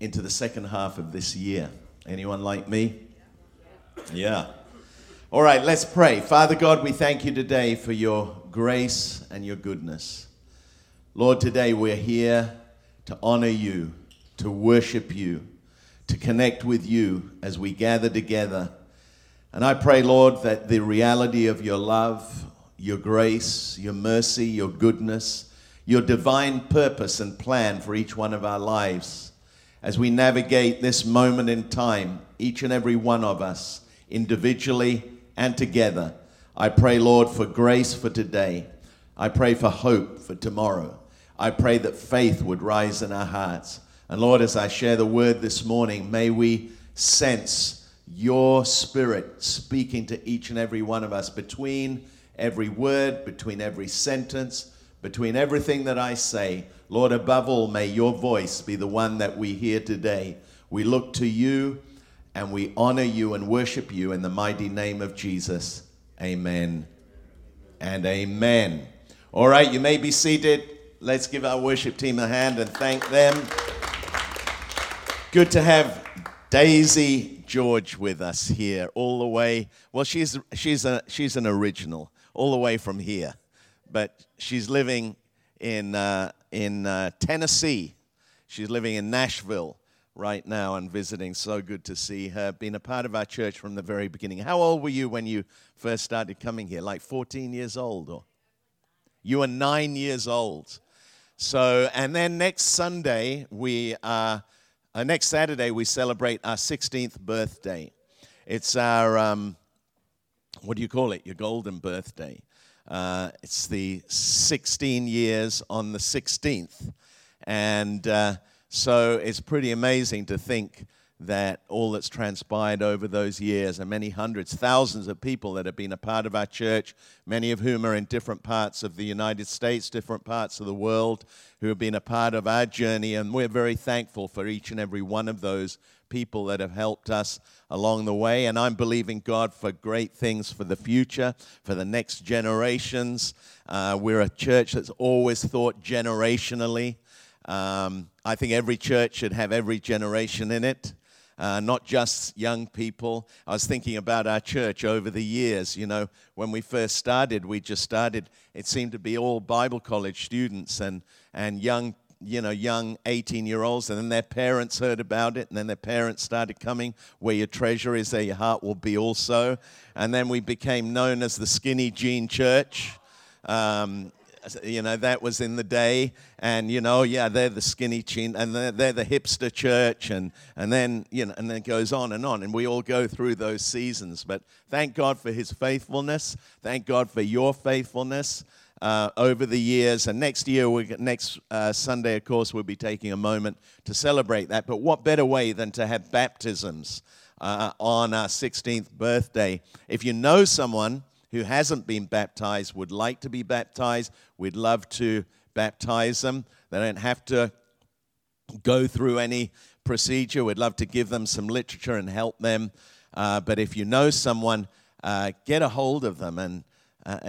into the second half of this year. Anyone like me? Yeah. All right, let's pray. Father God, we thank you today for your grace and your goodness. Lord, today we're here to honor you, to worship you, to connect with you as we gather together. And I pray, Lord, that the reality of your love, your grace, your mercy, your goodness, your divine purpose and plan for each one of our lives, as we navigate this moment in time, each and every one of us, individually and together, I pray, Lord, for grace for today. I pray for hope for tomorrow. I pray that faith would rise in our hearts. And Lord, as I share the word this morning, may we sense your spirit speaking to each and every one of us, between every word, between every sentence, between everything that I say. Lord, above all, may your voice be the one that we hear today. We look to you and we honor you and worship you in the mighty name of Jesus. Amen and amen. All right, you may be seated. Let's give our worship team a hand and thank them. Good to have Daisy George with us here all the way. Well, she's an original all the way from here, but she's living in Tennessee. She's living in Nashville right now and visiting. So good to see her. Been a part of our church from the very beginning. How old were you when you first started coming here? Like 14 years old? Or you were 9 years old. So, and then next Sunday, next Saturday, we celebrate our 16th birthday. It's our, what do you call it? Your golden birthday. It's the 16 years on the 16th. And so it's pretty amazing to think that all that's transpired over those years, and many hundreds, thousands of people that have been a part of our church, many of whom are in different parts of the United States, different parts of the world, who have been a part of our journey. And we're very thankful for each and every one of those people that have helped us along the way. And I'm believing God for great things for the future, for the next generations. We're a church that's always thought generationally. I think every church should have every generation in it. Not just young people. I was thinking about our church over the years. You know, when we first started, it seemed to be all Bible college students and young, you know, young 18-year-olds. And then their parents heard about it, and then their parents started coming. Where your treasure is, there your heart will be also. And then we became known as the Skinny Jean Church. You know, that was in the day, and you know, yeah, they're the skinny chin, and they're the hipster church, and then, you know, and then it goes on, and we all go through those seasons. But thank God for his faithfulness. Thank God for your faithfulness over the years. And next Sunday, of course, we'll be taking a moment to celebrate that. But what better way than to have baptisms on our 16th birthday? If you know someone who hasn't been baptized, would like to be baptized, we'd love to baptize them. They don't have to go through any procedure. We'd love to give them some literature and help them. But if you know someone, get a hold of them. And,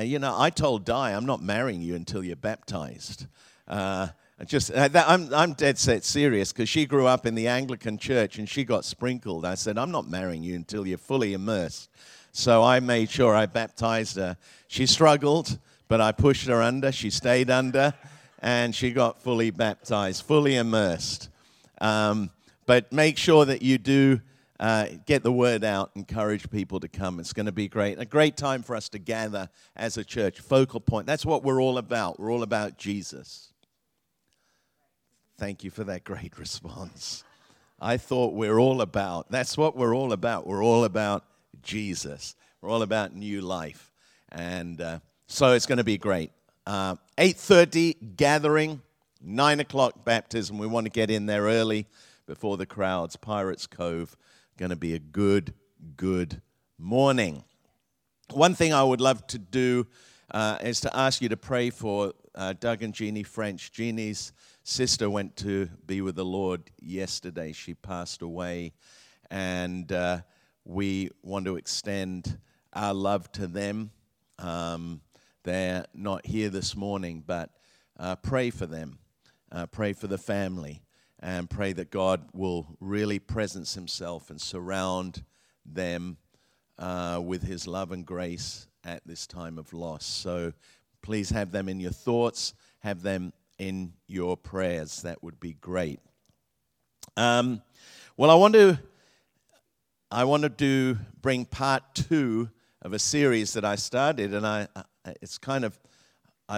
you know, I told Di, I'm not marrying you until you're baptized. I'm dead set serious, because she grew up in the Anglican church and she got sprinkled. I said, I'm not marrying you until you're fully immersed. So I made sure I baptized her. She struggled, but I pushed her under. She stayed under, and she got fully baptized, fully immersed. But make sure that you do get the word out, encourage people to come. It's going to be great. A great time for us to gather as a church, focal point. That's what we're all about. We're all about Jesus. Thank you for that great response. I thought we're all about. That's what we're all about. We're all about Jesus. We're all about new life, and so it's going to be great. 8:30 gathering, 9:00 baptism. We want to get in there early before the crowds. Pirates Cove, going to be a good morning. One thing I would love to do is to ask you to pray for Doug and Jeannie French. Jeannie's sister went to be with the Lord yesterday. She passed away, and we want to extend our love to them. They're not here this morning, but pray for them. Pray for the family. and pray that God will really presence himself and surround them with his love and grace at this time of loss. So please have them in your thoughts, have them in your prayers. That would be great. Well, I want to bring part two of a series that I started, and I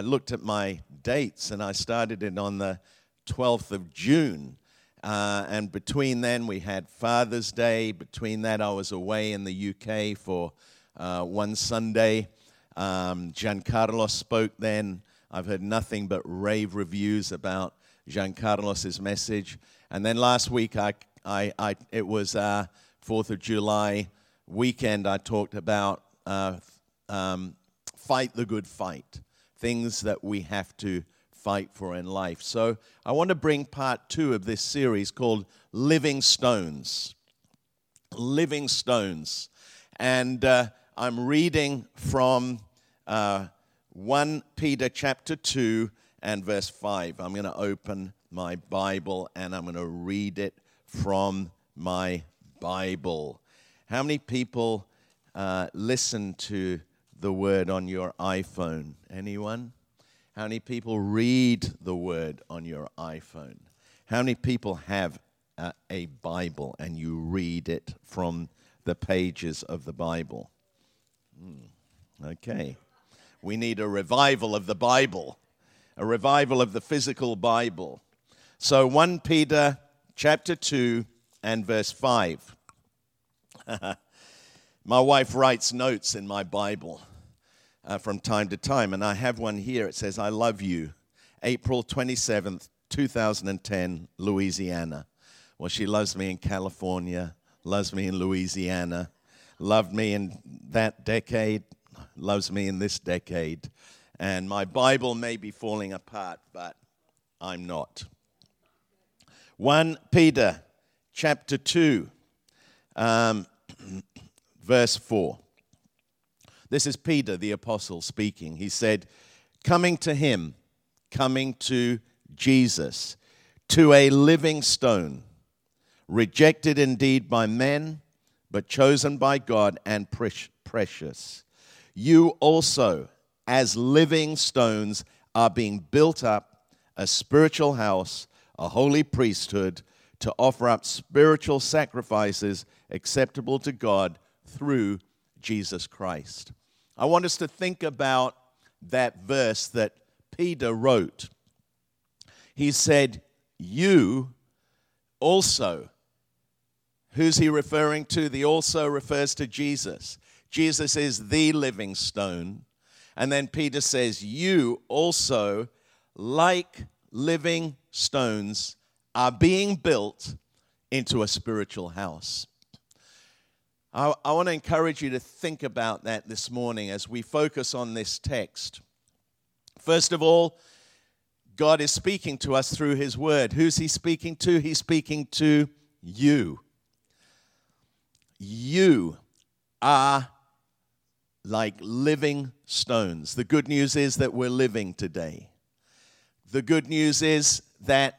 looked at my dates, and I started it on the 12th of June. And between then, we had Father's Day. Between that, I was away in the UK for one Sunday. Giancarlo spoke then. I've heard nothing but rave reviews about Giancarlo's message. And then last week, it was 4th of July weekend, I talked about fight the good fight, things that we have to fight for in life. So I want to bring part two of this series called Living Stones. Living Stones. And I'm reading from 1 Peter chapter 2 and verse 5. I'm going to open my Bible and I'm going to read it from my Bible. How many people listen to the Word on your iPhone? Anyone? How many people read the Word on your iPhone? How many people have a Bible and you read it from the pages of the Bible? Okay. We need a revival of the Bible, a revival of the physical Bible. So 1 Peter chapter 2 and verse 5. My wife writes notes in my Bible from time to time, and I have one here. It says, I love you, April 27th, 2010, Louisiana. Well, she loves me in California, loves me in Louisiana, loved me in that decade, loves me in this decade, and my Bible may be falling apart, but I'm not. 1 Peter chapter 2, verse 4. This is Peter the apostle speaking. He said, coming to him, coming to Jesus, to a living stone, rejected indeed by men, but chosen by God and precious. You also, as living stones, are being built up, a spiritual house, a holy priesthood, to offer up spiritual sacrifices acceptable to God through Jesus Christ. I want us to think about that verse that Peter wrote. He said, you also. Who's he referring to? The also refers to Jesus. Jesus is the living stone. And then Peter says, you also, like living stones, are being built into a spiritual house. I want to encourage you to think about that this morning as we focus on this text. First of all, God is speaking to us through his word. Who's he speaking to? He's speaking to you. You are like living stones. The good news is that we're living today. The good news is that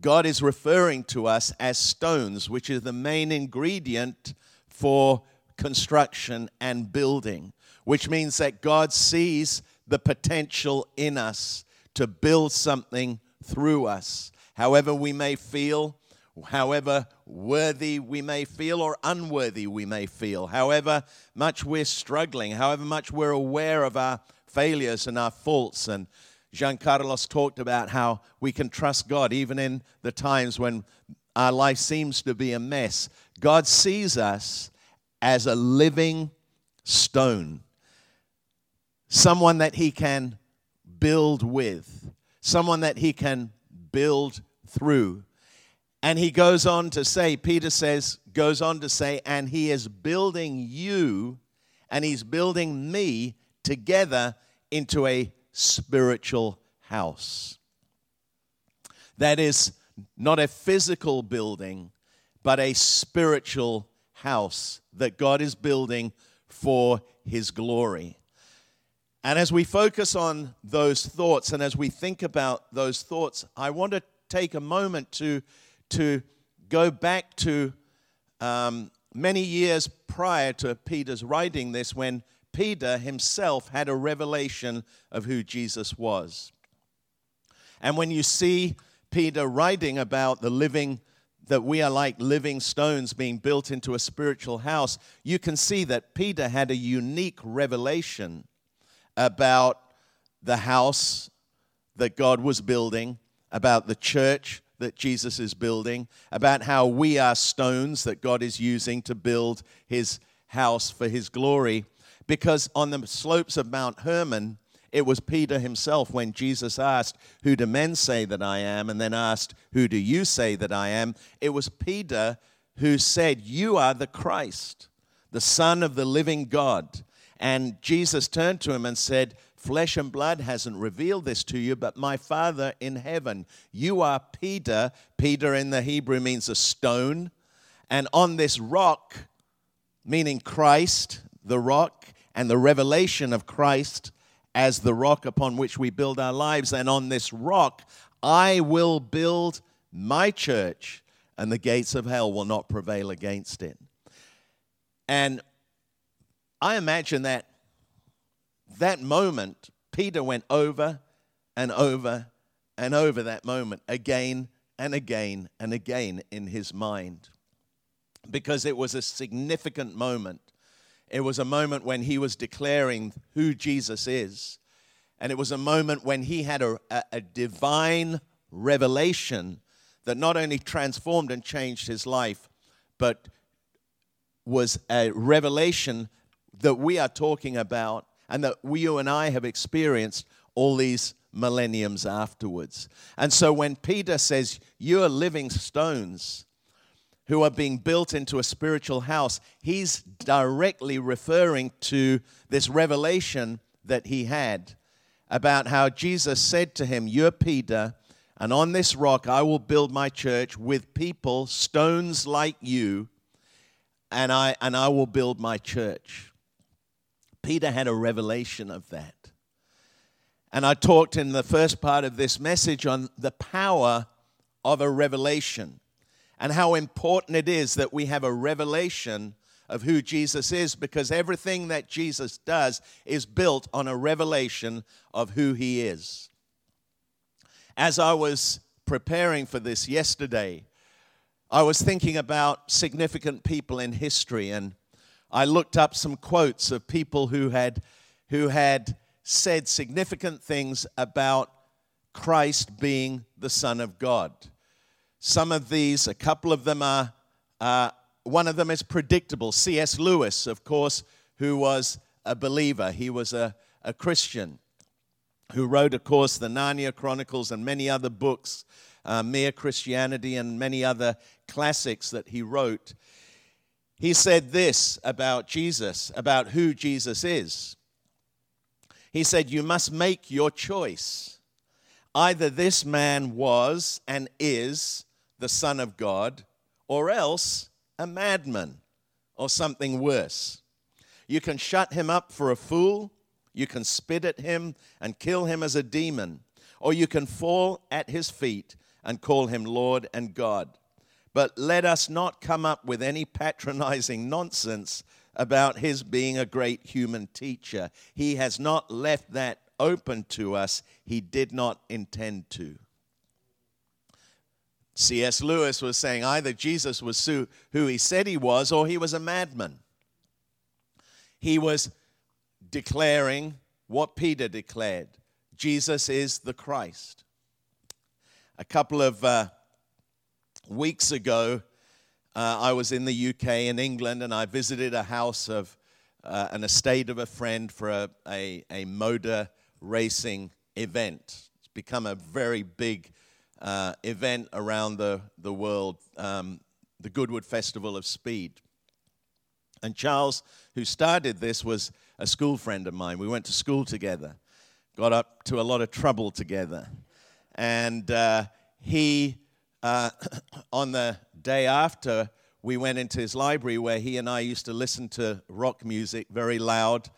God is referring to us as stones, which is the main ingredient for construction and building, which means that God sees the potential in us to build something through us, however we may feel, however worthy we may feel or unworthy we may feel, however much we're struggling, however much we're aware of our failures and our faults. And Giancarlo talked about how we can trust God even in the times when our life seems to be a mess. God sees us as a living stone, someone that he can build with, someone that he can build through. And he goes on to say, and he is building you and he's building me together into a spiritual house. That is not a physical building, but a spiritual house that God is building for his glory. And as we focus on those thoughts and as we think about those thoughts, I want to take a moment to go back to many years prior to Peter's writing this, when Peter himself had a revelation of who Jesus was. And when you see Peter writing about the living, that we are like living stones being built into a spiritual house, you can see that Peter had a unique revelation about the house that God was building, about the church that Jesus is building, about how we are stones that God is using to build his house for his glory. Because on the slopes of Mount Hermon, it was Peter himself, when Jesus asked, "Who do men say that I am?" and then asked, "Who do you say that I am?" It was Peter who said, "You are the Christ, the Son of the living God." And Jesus turned to him and said, "Flesh and blood hasn't revealed this to you, but my Father in heaven. You are Peter." Peter in the Hebrew means a stone. And on this rock, meaning Christ, the rock, and the revelation of Christ as the rock upon which we build our lives. And on this rock, I will build my church, and the gates of hell will not prevail against it. And I imagine that that moment, Peter went over and over and over that moment again and again and again in his mind, because it was a significant moment. It was a moment when he was declaring who Jesus is. And it was a moment when he had a divine revelation that not only transformed and changed his life, but was a revelation that we are talking about and that you and I have experienced all these millenniums afterwards. And so when Peter says, "You are living stones who are being built into a spiritual house," he's directly referring to this revelation that he had about how Jesus said to him, "You're Peter, and on this rock I will build my church with people, stones like you, and I will build my church." Peter had a revelation of that. And I talked in the first part of this message on the power of a revelation, and how important it is that we have a revelation of who Jesus is, because everything that Jesus does is built on a revelation of who he is. As I was preparing for this yesterday, I was thinking about significant people in history, and I looked up some quotes of people who had said significant things about Christ being the Son of God. Some of these, a couple of them are, one of them is predictable. C.S. Lewis, of course, who was a believer. He was a Christian who wrote, of course, the Narnia Chronicles and many other books, Mere Christianity and many other classics that he wrote. He said this about Jesus, about who Jesus is. He said, "You must make your choice. Either this man was and is the Son of God, or else a madman, or something worse. You can shut him up for a fool, you can spit at him and kill him as a demon, or you can fall at his feet and call him Lord and God. But let us not come up with any patronizing nonsense about his being a great human teacher. He has not left that open to us. He did not intend to." C.S. Lewis was saying either Jesus was who he said he was, or he was a madman. He was declaring what Peter declared: Jesus is the Christ. A couple of weeks ago, I was in the UK in England, and I visited a house of an estate of a friend for a motor racing event. It's become a very big event around the world, the Goodwood Festival of Speed. And Charles, who started this, was a school friend of mine. We went to school together, got up to a lot of trouble together. And he, on the day after, we went into his library where he and I used to listen to rock music, very loud.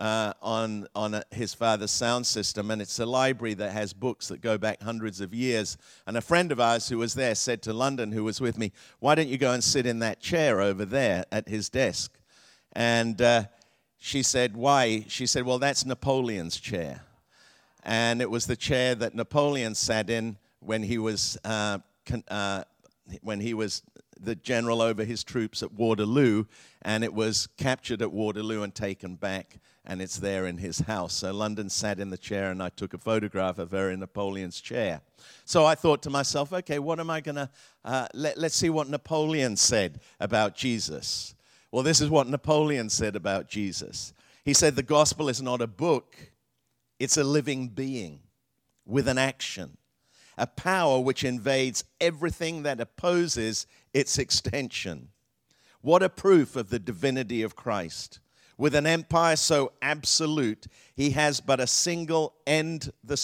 on his father's sound system, and it's a library that has books that go back hundreds of years. And a friend of ours who was there said to London, who was with me, "Why don't you go and sit in that chair over there at his desk?" And she said, "Why?" She said, "Well, that's Napoleon's chair." And it was the chair that Napoleon sat in when he was the general over his troops at Waterloo, and it was captured at Waterloo and taken back, and it's there in his house. So London sat in the chair, and I took a photograph of her in Napoleon's chair. So I thought to myself, okay, what am I going to, let's see what Napoleon said about Jesus. Well, this is what Napoleon said about Jesus. He said, "The gospel is not a book, it's a living being with an action, a power which invades everything that opposes its extension. What a proof of the divinity of Christ. With an empire so absolute, he has but a single end, the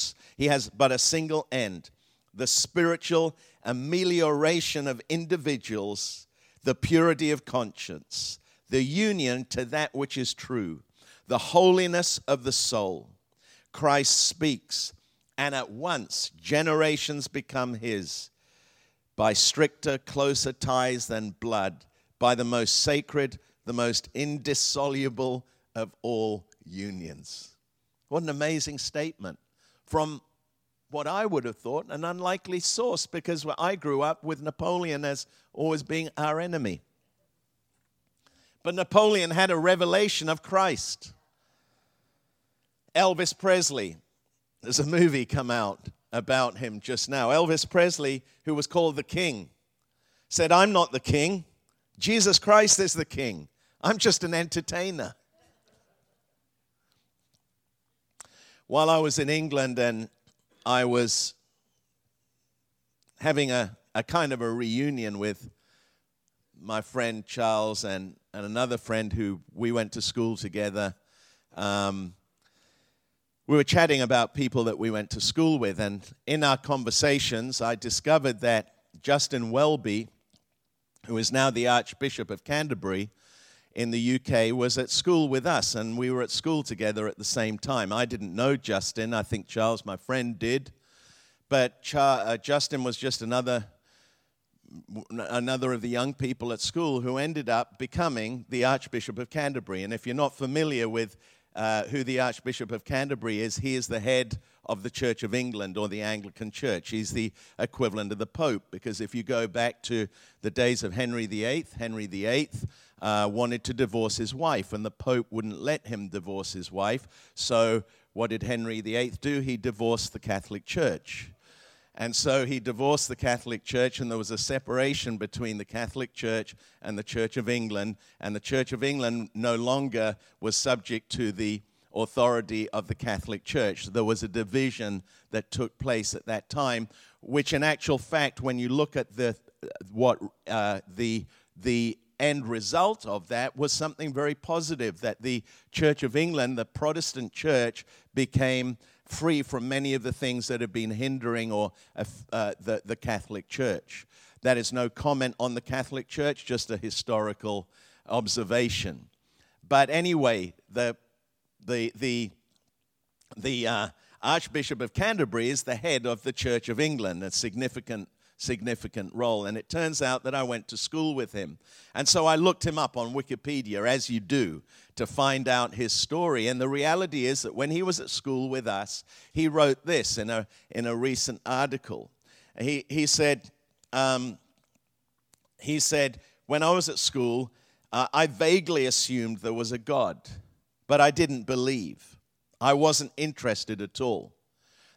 spiritual amelioration of individuals, the purity of conscience, the union to that which is true, the holiness of the soul. Christ speaks, and at once generations become his, by stricter, closer ties than blood, by the most sacred, the most indissoluble of all unions." What an amazing statement from what I would have thought an unlikely source, because I grew up with Napoleon as always being our enemy. But Napoleon had a revelation of Christ. Elvis Presley, there's a movie come out about him just now. Elvis Presley, who was called the King, said, "I'm not the King. Jesus Christ is the King. I'm just an entertainer." While I was in England and I was having a kind of a reunion with my friend Charles and another friend who we went to school together, we were chatting about people that we went to school with, and in our conversations, I discovered that Justin Welby, who is now the Archbishop of Canterbury in the UK, was at school with us, and we were at school together at the same time. I didn't know Justin. I think Charles, my friend, did, but Justin was just another of the young people at school who ended up becoming the Archbishop of Canterbury. And if you're not familiar with who the Archbishop of Canterbury is, he is the head of the Church of England, or the Anglican Church. He's the equivalent of the Pope, because if you go back to the days of Henry VIII, Henry VIII wanted to divorce his wife, and the Pope wouldn't let him divorce his wife. So what did Henry VIII do? He divorced the Catholic Church. And so he divorced the Catholic Church, and there was a separation between the Catholic Church and the Church of England. And the Church of England no longer was subject to the authority of the Catholic Church. There was a division that took place at that time, which, in actual fact, when you look at the end result of that, was something very positive, that the Church of England, the Protestant Church, became free from many of the things that have been hindering or the Catholic Church. That is no comment on the Catholic Church, just a historical observation. But anyway, the Archbishop of Canterbury is the head of the Church of England, a significant role. And it turns out that I went to school with him. And so I looked him up on Wikipedia, as you do, to find out his story. And the reality is that when he was at school with us, he wrote this in a recent article. He said, "When I was at school, I vaguely assumed there was a God, but I didn't believe. I wasn't interested at all.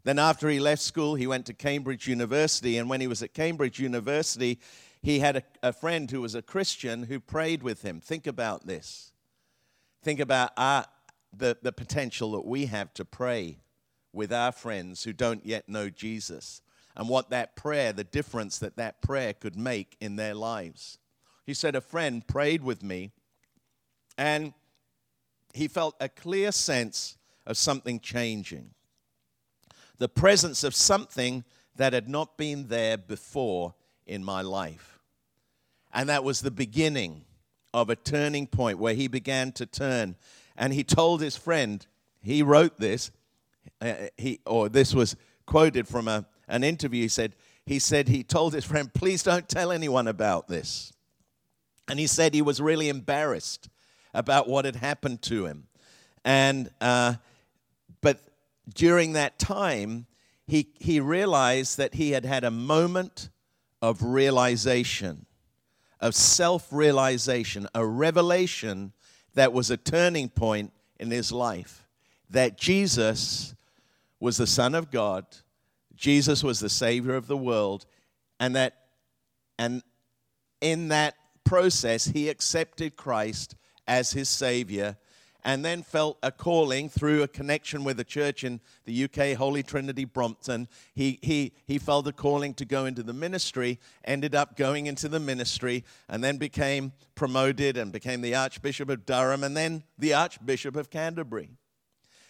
Then after he left school, he went to Cambridge University, and when he was at Cambridge University, he had a friend who was a Christian who prayed with him." Think about this. Think about the potential that we have to pray with our friends who don't yet know Jesus, and what that prayer, the difference that that prayer could make in their lives. He said, "A friend prayed with me, and he felt a clear sense of something changing. The presence of something that had not been there before in my life." And that was the beginning of a turning point where he began to turn and he told his friend, he wrote this, this was quoted from an interview. He said he told his friend, please don't tell anyone about this. And he said he was really embarrassed about what had happened to him. And but during that time, he realized that he had had a moment of realization, of self-realization, a revelation that was a turning point in his life, that Jesus was the Son of God, Jesus was the Savior of the world, and in that process, he accepted Christ as his Savior, and then felt a calling through a connection with a church in the UK, Holy Trinity Brompton. He felt a calling to go into the ministry, ended up going into the ministry, and then became promoted and became the Archbishop of Durham and then the Archbishop of Canterbury.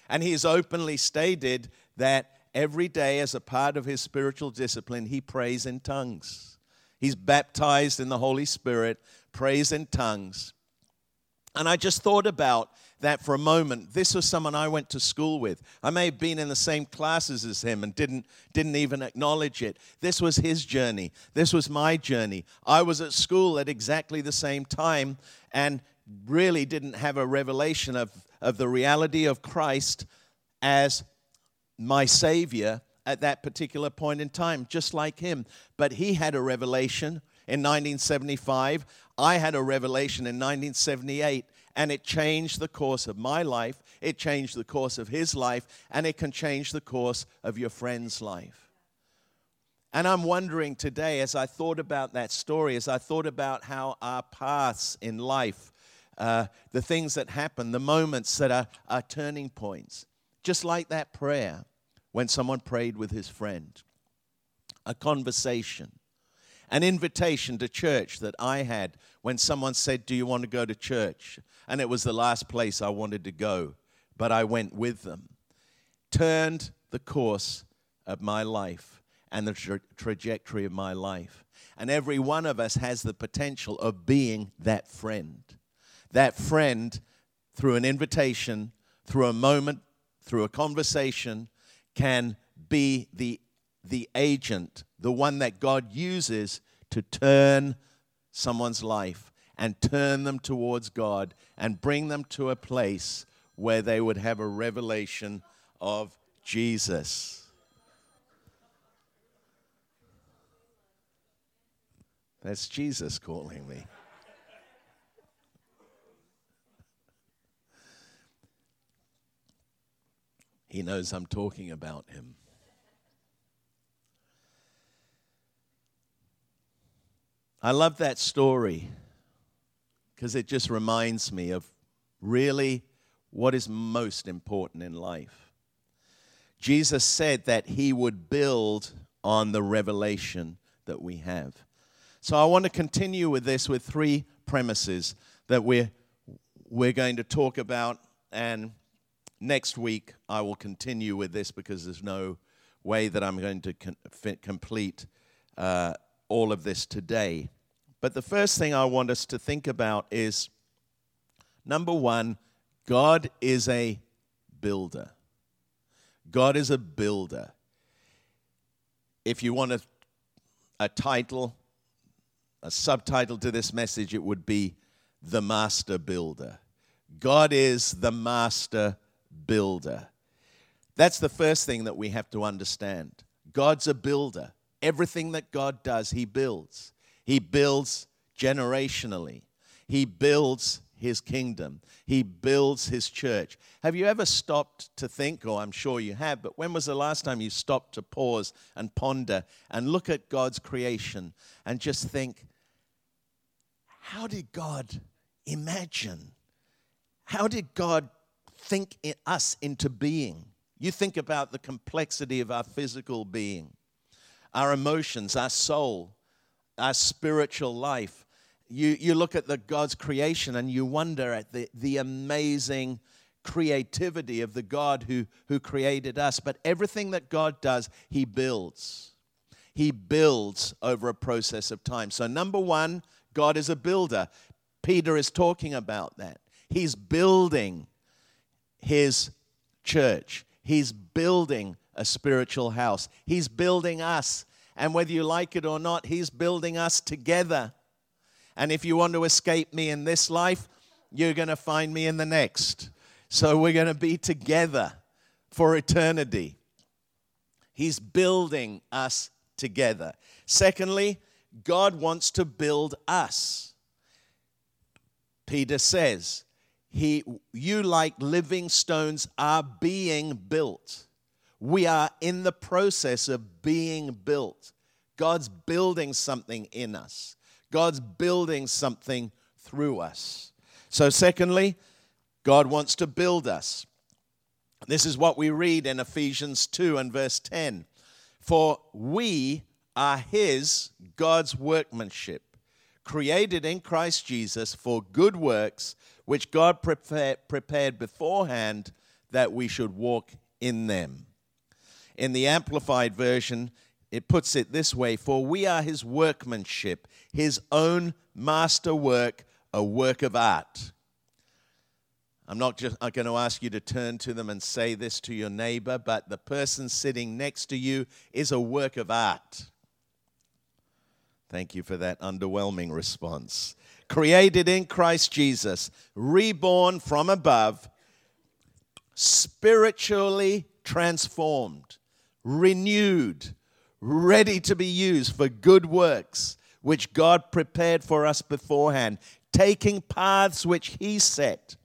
And he's openly stated that every day as a part of his spiritual discipline, he prays in tongues. He's baptized in the Holy Spirit, prays in tongues. And I just thought about that for a moment. This was someone I went to school with. I may have been in the same classes as him and didn't even acknowledge it. This was his journey. This was my journey. I was at school at exactly the same time and really didn't have a revelation of the reality of Christ as my Savior at that particular point in time, just like him. But he had a revelation in 1975, I had a revelation in 1978, and it changed the course of my life, it changed the course of his life, and it can change the course of your friend's life. And I'm wondering today, as I thought about that story, as I thought about how our paths in life, the things that happen, the moments that are turning points, just like that prayer when someone prayed with his friend, a conversation, an invitation to church that I had when someone said, do you want to go to church? And it was the last place I wanted to go, but I went with them. Turned the course of my life and the trajectory of my life. And every one of us has the potential of being that friend. That friend, through an invitation, through a moment, through a conversation, can be the agent, the one that God uses to turn someone's life and turn them towards God and bring them to a place where they would have a revelation of Jesus. That's Jesus calling me. He knows I'm talking about him. I love that story because it just reminds me of really what is most important in life. Jesus said that he would build on the revelation that we have. So I want to continue with this with three premises that we're going to talk about, and next week I will continue with this because there's no way that I'm going to complete all of this today. But the first thing I want us to think about is, number one, God is a builder. God is a builder. If you want a title, a subtitle to this message, it would be The Master Builder. God is the Master Builder. That's the first thing that we have to understand. God's a builder. Everything that God does, he builds. He builds generationally. He builds his kingdom. He builds his church. Have you ever stopped to think, or I'm sure you have, but when was the last time you stopped to pause and ponder and look at God's creation and just think, how did God imagine? How did God think us into being? You think about the complexity of our physical being, our emotions, our soul, our spiritual life. You look at the God's creation and you wonder at the amazing creativity of the God who created us. But everything that God does, he builds. He builds over a process of time. So number one, God is a builder. Peter is talking about that. He's building his church. He's building a spiritual house. He's building us. And whether you like it or not, he's building us together. And if you want to escape me in this life, you're going to find me in the next. So we're going to be together for eternity. He's building us together. Secondly, God wants to build us. Peter says, you like living stones are being built. We are in the process of being built. God's building something in us. God's building something through us. So secondly, God wants to build us. This is what we read in Ephesians 2 and verse 10. For we are his, God's workmanship, created in Christ Jesus for good works, which God prepared beforehand that we should walk in them. In the Amplified Version, it puts it this way, for we are his workmanship, his own masterwork, a work of art. I'm not just going to ask you to turn to them and say this to your neighbor, but the person sitting next to you is a work of art. Thank you for that underwhelming response. Created in Christ Jesus, reborn from above, spiritually transformed, renewed, ready to be used for good works, which God prepared for us beforehand, taking paths which he set,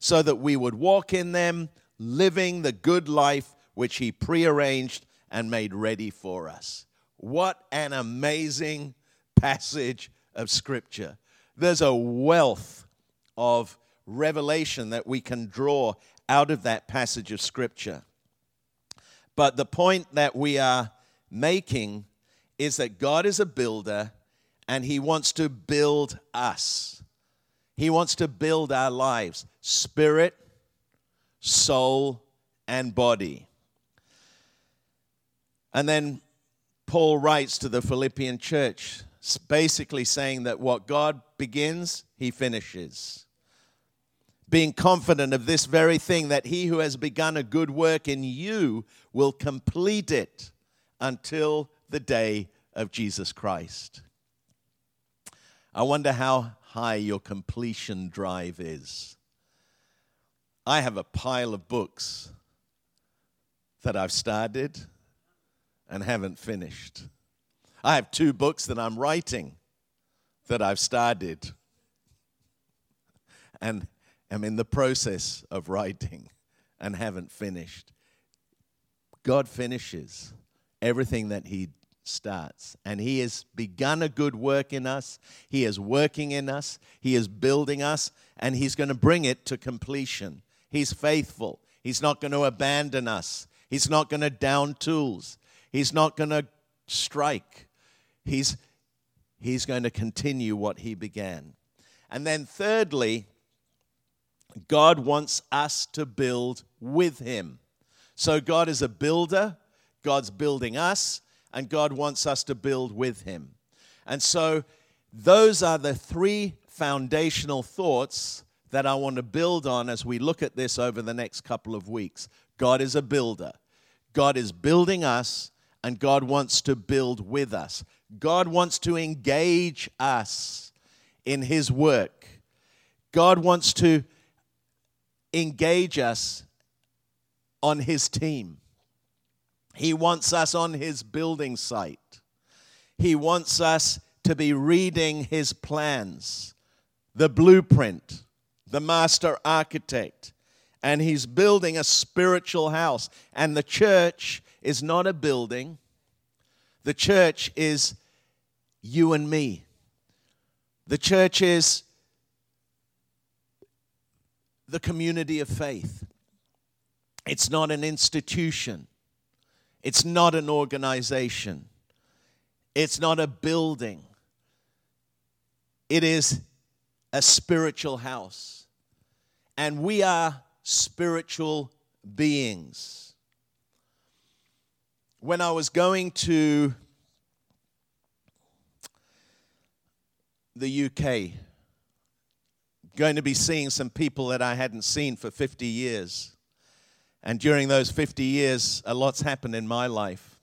so that we would walk in them, living the good life which he prearranged and made ready for us. What an amazing passage of Scripture. There's a wealth of revelation that we can draw out of that passage of Scripture. But the point that we are making is that God is a builder and he wants to build us. He wants to build our lives, spirit, soul, and body. And then Paul writes to the Philippian church, basically saying that what God begins, he finishes. Being confident of this very thing, that he who has begun a good work in you will complete it until the day of Jesus Christ. I wonder how high your completion drive is. I have a pile of books that I've started and haven't finished. I have 2 books that I'm writing that I've started and am in the process of writing and haven't finished. God finishes everything that he starts, and he has begun a good work in us. He is working in us. He is building us, and he's going to bring it to completion. He's faithful. He's not going to abandon us. He's not going to down tools. He's not going to strike. He's going to continue what he began. And then thirdly, God wants us to build with him. So God is a builder, God's building us, and God wants us to build with him. And so those are the 3 foundational thoughts that I want to build on as we look at this over the next couple of weeks. God is a builder. God is building us, and God wants to build with us. God wants to engage us in his work. God wants to engage us on his team. He wants us on his building site. He wants us to be reading his plans, the blueprint, the master architect, and he's building a spiritual house. And the church is not a building. The church is you and me. The church is the community of faith. It's not an institution. It's not an organization. It's not a building. It is a spiritual house. And we are spiritual beings. When I was going to the UK, going to be seeing some people that I hadn't seen for 50 years. And during those 50 years, a lot's happened in my life.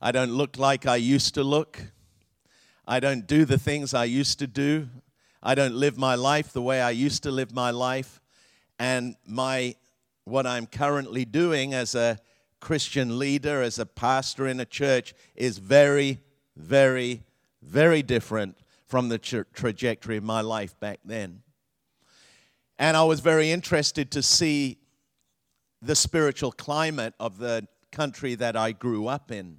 I don't look like I used to look. I don't do the things I used to do. I don't live my life the way I used to live my life. And what I'm currently doing as a Christian leader, as a pastor in a church, is very, very, very different from the trajectory of my life back then. And I was very interested to see the spiritual climate of the country that I grew up in,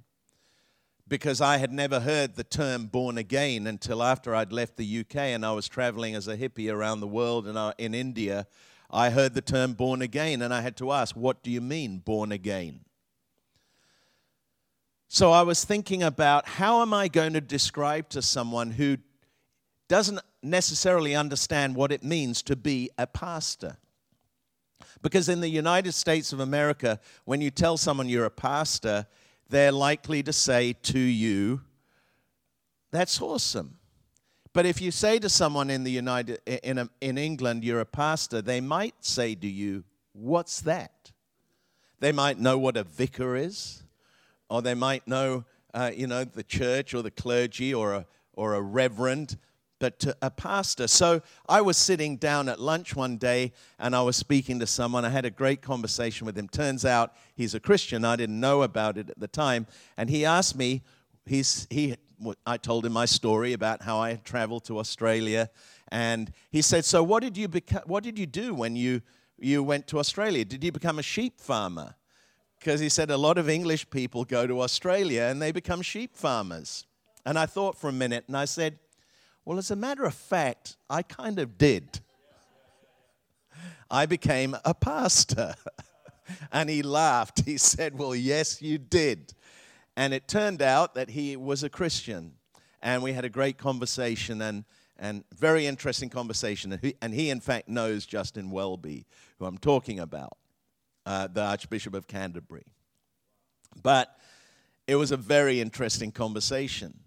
because I had never heard the term born again until after I'd left the UK and I was traveling as a hippie around the world and in India. I heard the term born again and I had to ask, what do you mean born again? So I was thinking about, how am I going to describe to someone who doesn't necessarily understand what it means to be a pastor? Because in the United States of America, when you tell someone you're a pastor, they're likely to say to you, that's awesome. But if you say to someone in England, you're a pastor, they might say to you, what's that? They might know what a vicar is, or they might know, the church or the clergy or a reverend, but to a pastor. So I was sitting down at lunch one day and I was speaking to someone. I had a great conversation with him. Turns out he's a Christian. I didn't know about it at the time. And he asked me, I told him my story about how I had traveled to Australia, and he said, so what did you do when you went to Australia? Did you become a sheep farmer? Because he said a lot of English people go to Australia and they become sheep farmers. And I thought for a minute and I said, well, as a matter of fact, I kind of did. I became a pastor. And he laughed. He said, well, yes, you did. And it turned out that he was a Christian, and we had a great conversation and very interesting conversation. And he, in fact, knows Justin Welby, who I'm talking about, the Archbishop of Canterbury. But it was a very interesting conversation.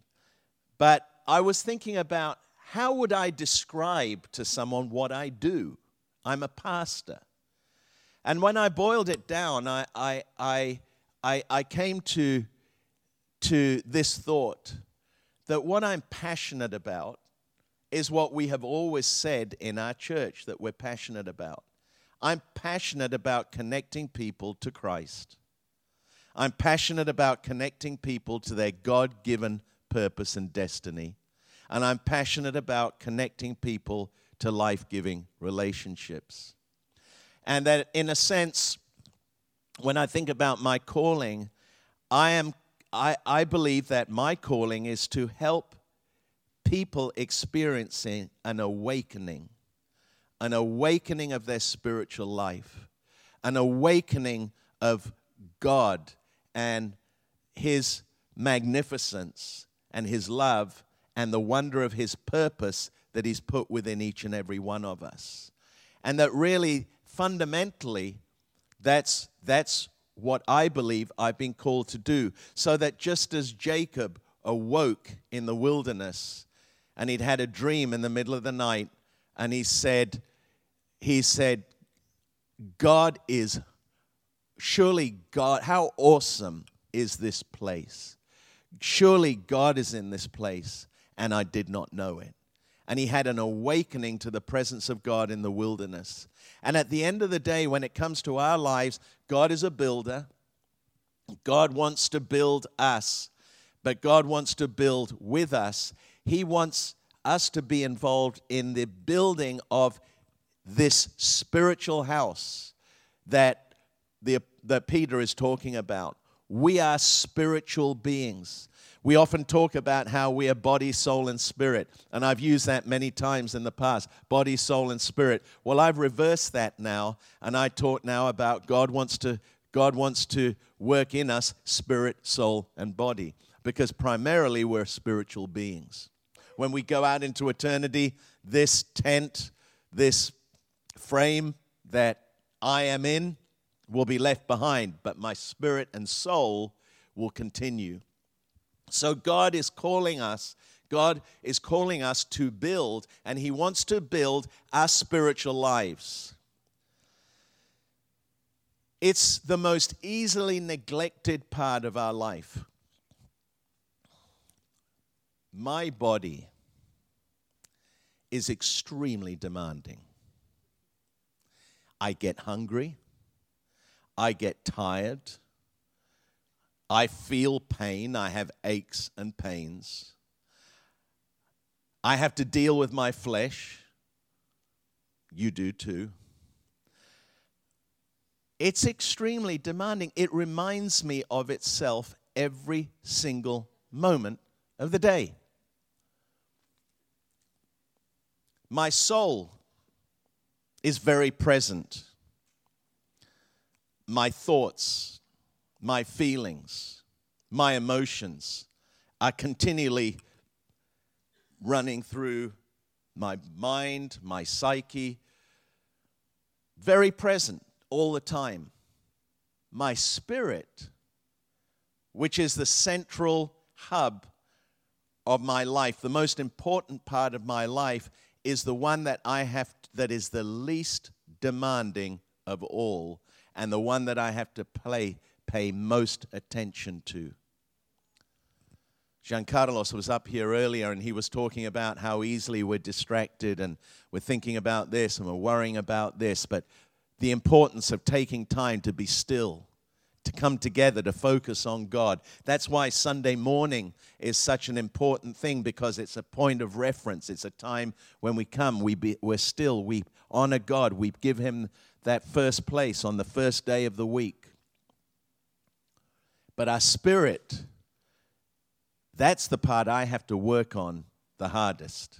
But I was thinking about, how would I describe to someone what I do? I'm a pastor. And when I boiled it down, I came to this thought, that what I'm passionate about is what we have always said in our church that we're passionate about. I'm passionate about connecting people to Christ. I'm passionate about connecting people to their God-given purpose and destiny. And I'm passionate about connecting people to life-giving relationships. And that, in a sense, when I think about my calling, I believe that my calling is to help people experiencing an awakening of their spiritual life, an awakening of God and His magnificence and His love and the wonder of His purpose that He's put within each and every one of us. And that really, fundamentally, that's what I believe I've been called to do, so that just as Jacob awoke in the wilderness and he'd had a dream in the middle of the night and he said, God is, surely God, how awesome is this place? Surely God is in this place and I did not know it. And he had an awakening to the presence of God in the wilderness. And at the end of the day, when it comes to our lives, God is a builder. God wants to build us, but God wants to build with us. He wants us to be involved in the building of this spiritual house that that Peter is talking about. We are spiritual beings. We often talk about how we are body, soul, and spirit, and I've used that many times in the past, body, soul, and spirit. Well, I've reversed that now, and I talk now about God wants to work in us spirit, soul, and body, because primarily we're spiritual beings. When we go out into eternity, this tent, this frame that I am in will be left behind, but my spirit and soul will continue. So God is calling us God is calling us to build, and He wants to build our spiritual lives. It's the most easily neglected part of our life. My body is extremely demanding. I get hungry. I get tired. I feel pain. I have aches and pains. I have to deal with my flesh. You do too. It's extremely demanding. It reminds me of itself every single moment of the day. My soul is very present. My thoughts, my feelings, my emotions are continually running through my mind, my psyche, very present all the time. My spirit, which is the central hub of my life, the most important part of my life, is the one that I have that is the least demanding of all, and the one that I have to pay most attention to. Giancarlo was up here earlier, and he was talking about how easily we're distracted, and we're thinking about this, and we're worrying about this, but the importance of taking time to be still, to come together, to focus on God. That's why Sunday morning is such an important thing, because it's a point of reference. It's a time when we come, we're still, we honor God, we give Him that first place on the first day of the week. But our spirit, that's the part I have to work on the hardest.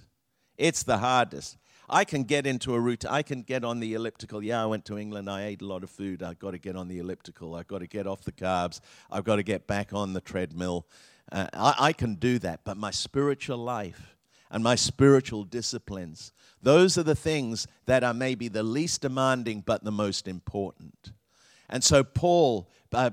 It's the hardest. I can get into a routine. I can get on the elliptical. Yeah, I went to England. I ate a lot of food. I've got to get on the elliptical. I've got to get off the carbs. I've got to get back on the treadmill. I can do that. But my spiritual life and my spiritual disciplines, those are the things that are maybe the least demanding but the most important. And so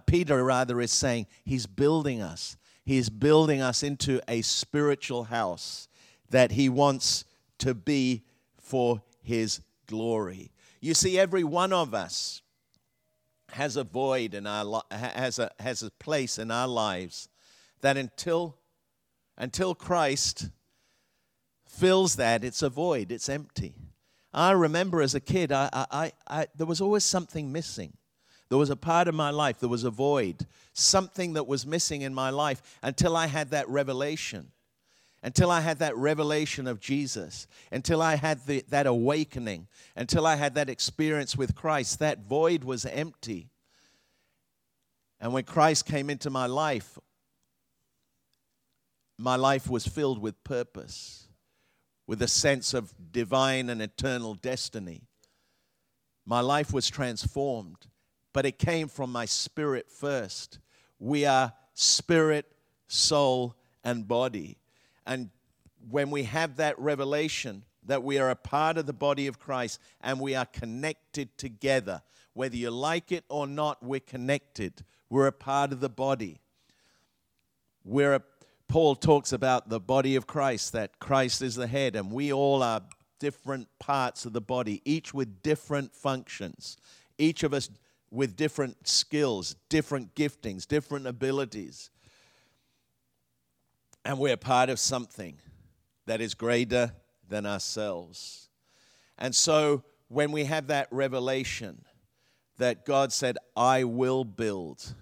Peter is saying he's building us. He is building us into a spiritual house that He wants to be for His glory. You see, every one of us has a void in our has a place in our lives that until Christ fills that, it's a void, it's empty. I remember as a kid, I there was always something missing. There was a part of my life, there was a void, something that was missing in my life until I had that revelation of Jesus, until I had that awakening, until I had that experience with Christ. That void was empty. And when Christ came into my life was filled with purpose, with a sense of divine and eternal destiny. My life was transformed. But it came from my spirit first. We are spirit, soul, and body. And when we have that revelation that we are a part of the body of Christ and we are connected together, whether you like it or not, we're connected. We're a part of the body. Paul talks about the body of Christ, that Christ is the head, and we all are different parts of the body, each with different functions, each of us with different skills, different giftings, different abilities. And we're part of something that is greater than ourselves. And so when we have that revelation that God said, I will build,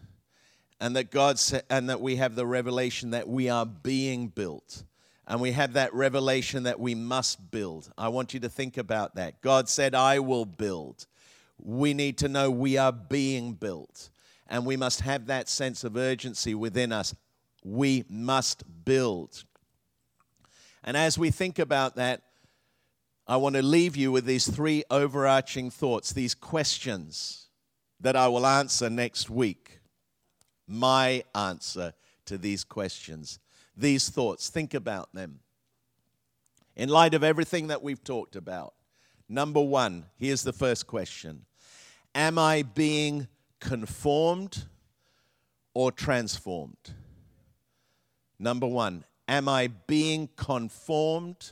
and that God said, and that we have the revelation that we are being built, and we have that revelation that we must build. I want you to think about that. God said, I will build. We need to know we are being built, and we must have that sense of urgency within us. We must build. And as we think about that, I want to leave you with these three overarching thoughts, these questions that I will answer next week. My answer to these questions, these thoughts, think about them. In light of everything that we've talked about, number one, here's the first question. Am I being conformed or transformed? Number one, Am I being conformed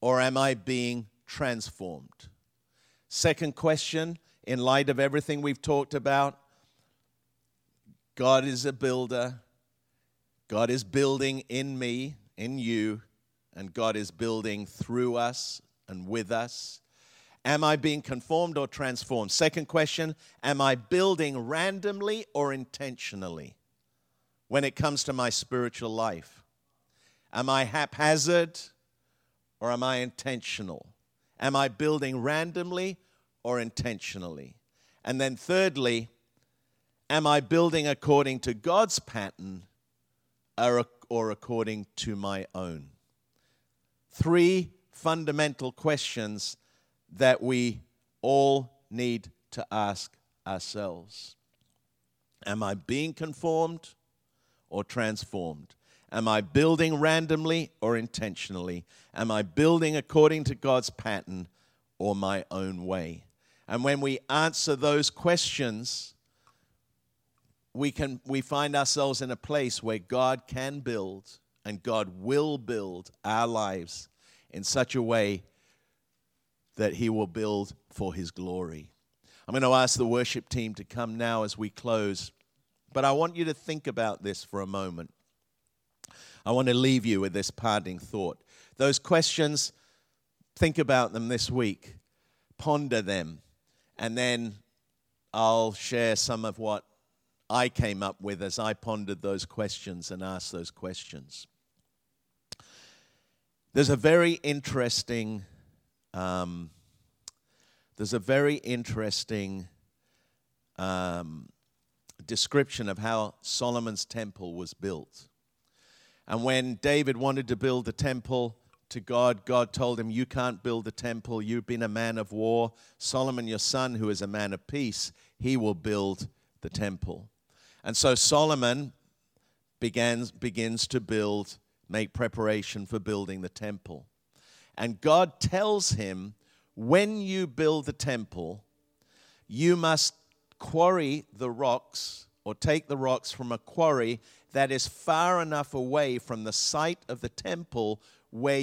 or am I being transformed? Second question, in light of everything we've talked about, God is a builder. God is building in me, in you, and God is building through us and with us. Am I being conformed or transformed? Second question, am I building randomly or intentionally when it comes to my spiritual life? Am I haphazard or am I intentional? Am I building randomly or intentionally? And then thirdly, am I building according to God's pattern or according to my own? Three fundamental questions that we all need to ask ourselves. Am I being conformed or transformed? Am I building randomly or intentionally? Am I building according to God's pattern or my own way? And when we answer those questions, we find ourselves in a place where God can build and God will build our lives in such a way that he will build for his glory. I'm going to ask the worship team to come now as we close, but I want you to think about this for a moment. I want to leave you with this parting thought. Those questions, think about them this week, ponder them, and then I'll share some of what I came up with as I pondered those questions and asked those questions. There's a very interesting description of how Solomon's temple was built. And when David wanted to build the temple to God, God told him, "You can't build the temple. You've been a man of war. Solomon, your son, who is a man of peace, he will build the temple." And so Solomon begins to build, make preparation for building the temple. And God tells him, when you build the temple, you must quarry the rocks or take the rocks from a quarry that is far enough away from the site of the temple where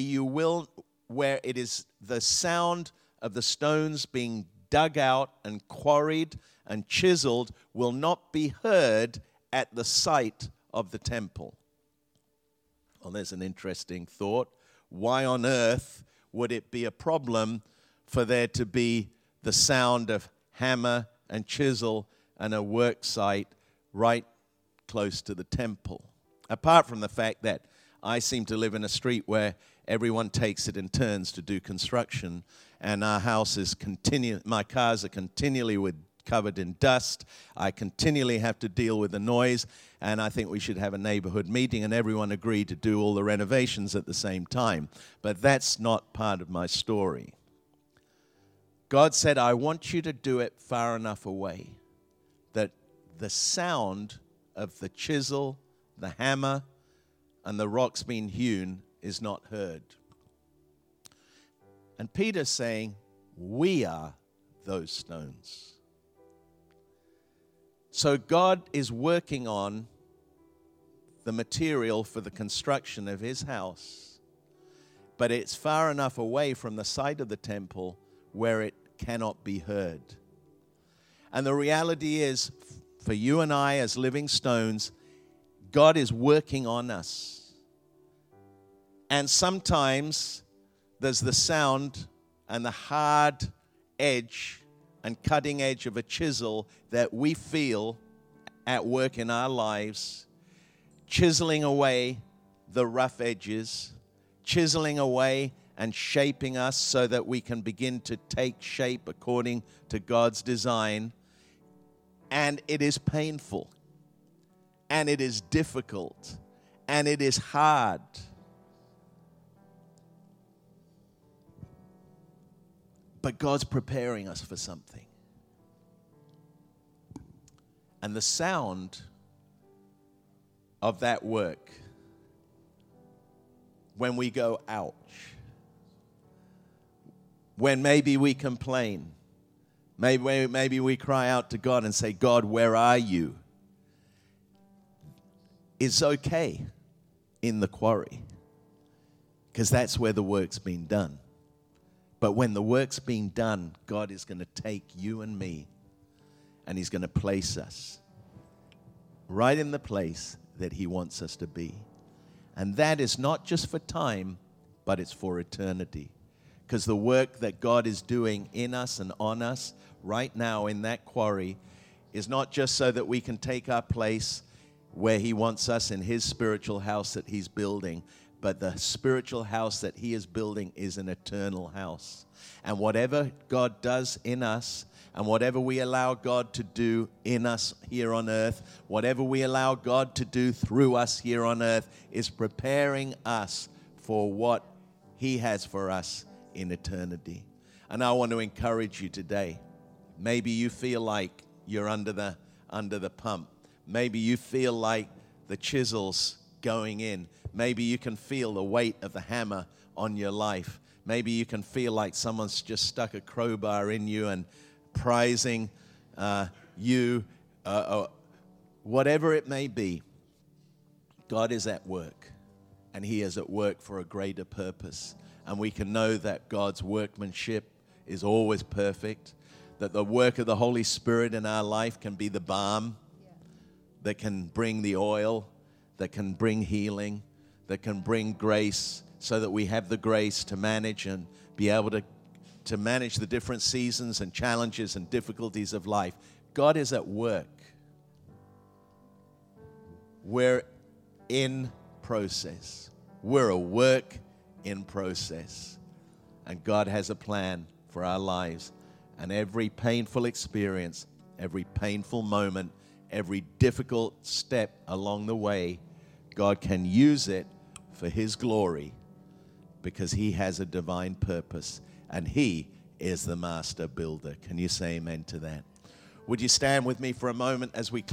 it is the sound of the stones being dug out and quarried and chiseled will not be heard at the site of the temple. Well, there's an interesting thought. Why on earth would it be a problem for there to be the sound of hammer and chisel and a work site right close to the temple? Apart from the fact that I seem to live in a street where everyone takes it in turns to do construction, and our house is my cars are continually covered in dust. I continually have to deal with the noise, and I think we should have a neighborhood meeting and everyone agree to do all the renovations at the same time. But that's not part of my story. God said, I want you to do it far enough away that the sound of the chisel, the hammer, and the rocks being hewn is not heard. And Peter's saying, we are those stones. So God is working on the material for the construction of his house, but it's far enough away from the site of the temple where it cannot be heard. And the reality is, for you and I as living stones, God is working on us. And sometimes there's the sound and the hard edge and cutting edge of a chisel that we feel at work in our lives, chiseling away the rough edges, chiseling away and shaping us so that we can begin to take shape according to God's design. And it is painful, and it is difficult, and it is hard. But God's preparing us for something. And the sound of that work, when we go, ouch, when maybe we complain, maybe we cry out to God and say, God, where are you? It's okay. in the quarry, because that's where the work's been done. But when the work's been done, God is going to take you and me, and he's going to place us right in the place that he wants us to be. And that is not just for time, but it's for eternity. Because the work that God is doing in us and on us right now in that quarry is not just so that we can take our place where he wants us in his spiritual house that he's building, but the spiritual house that he is building is an eternal house. And whatever God does in us, and whatever we allow God to do in us here on earth, whatever we allow God to do through us here on earth, is preparing us for what he has for us in eternity. And I want to encourage you today. Maybe you feel like you're under the pump. Maybe you feel like the chisel's going in. Maybe you can feel the weight of the hammer on your life. Maybe you can feel like someone's just stuck a crowbar in you and prizing whatever it may be. God is at work, and he is at work for a greater purpose. And we can know that God's workmanship is always perfect, that the work of the Holy Spirit in our life can be the balm that can bring the oil, that can bring healing, that can bring grace, so that we have the grace to manage and be able to manage the different seasons and challenges and difficulties of life. God is at work. We're in process. We're a work in process. And God has a plan for our lives. And every painful experience, every painful moment, every difficult step along the way, God can use it for his glory, because he has a divine purpose. And he is the master builder. Can you say amen to that? Would you stand with me for a moment as we close?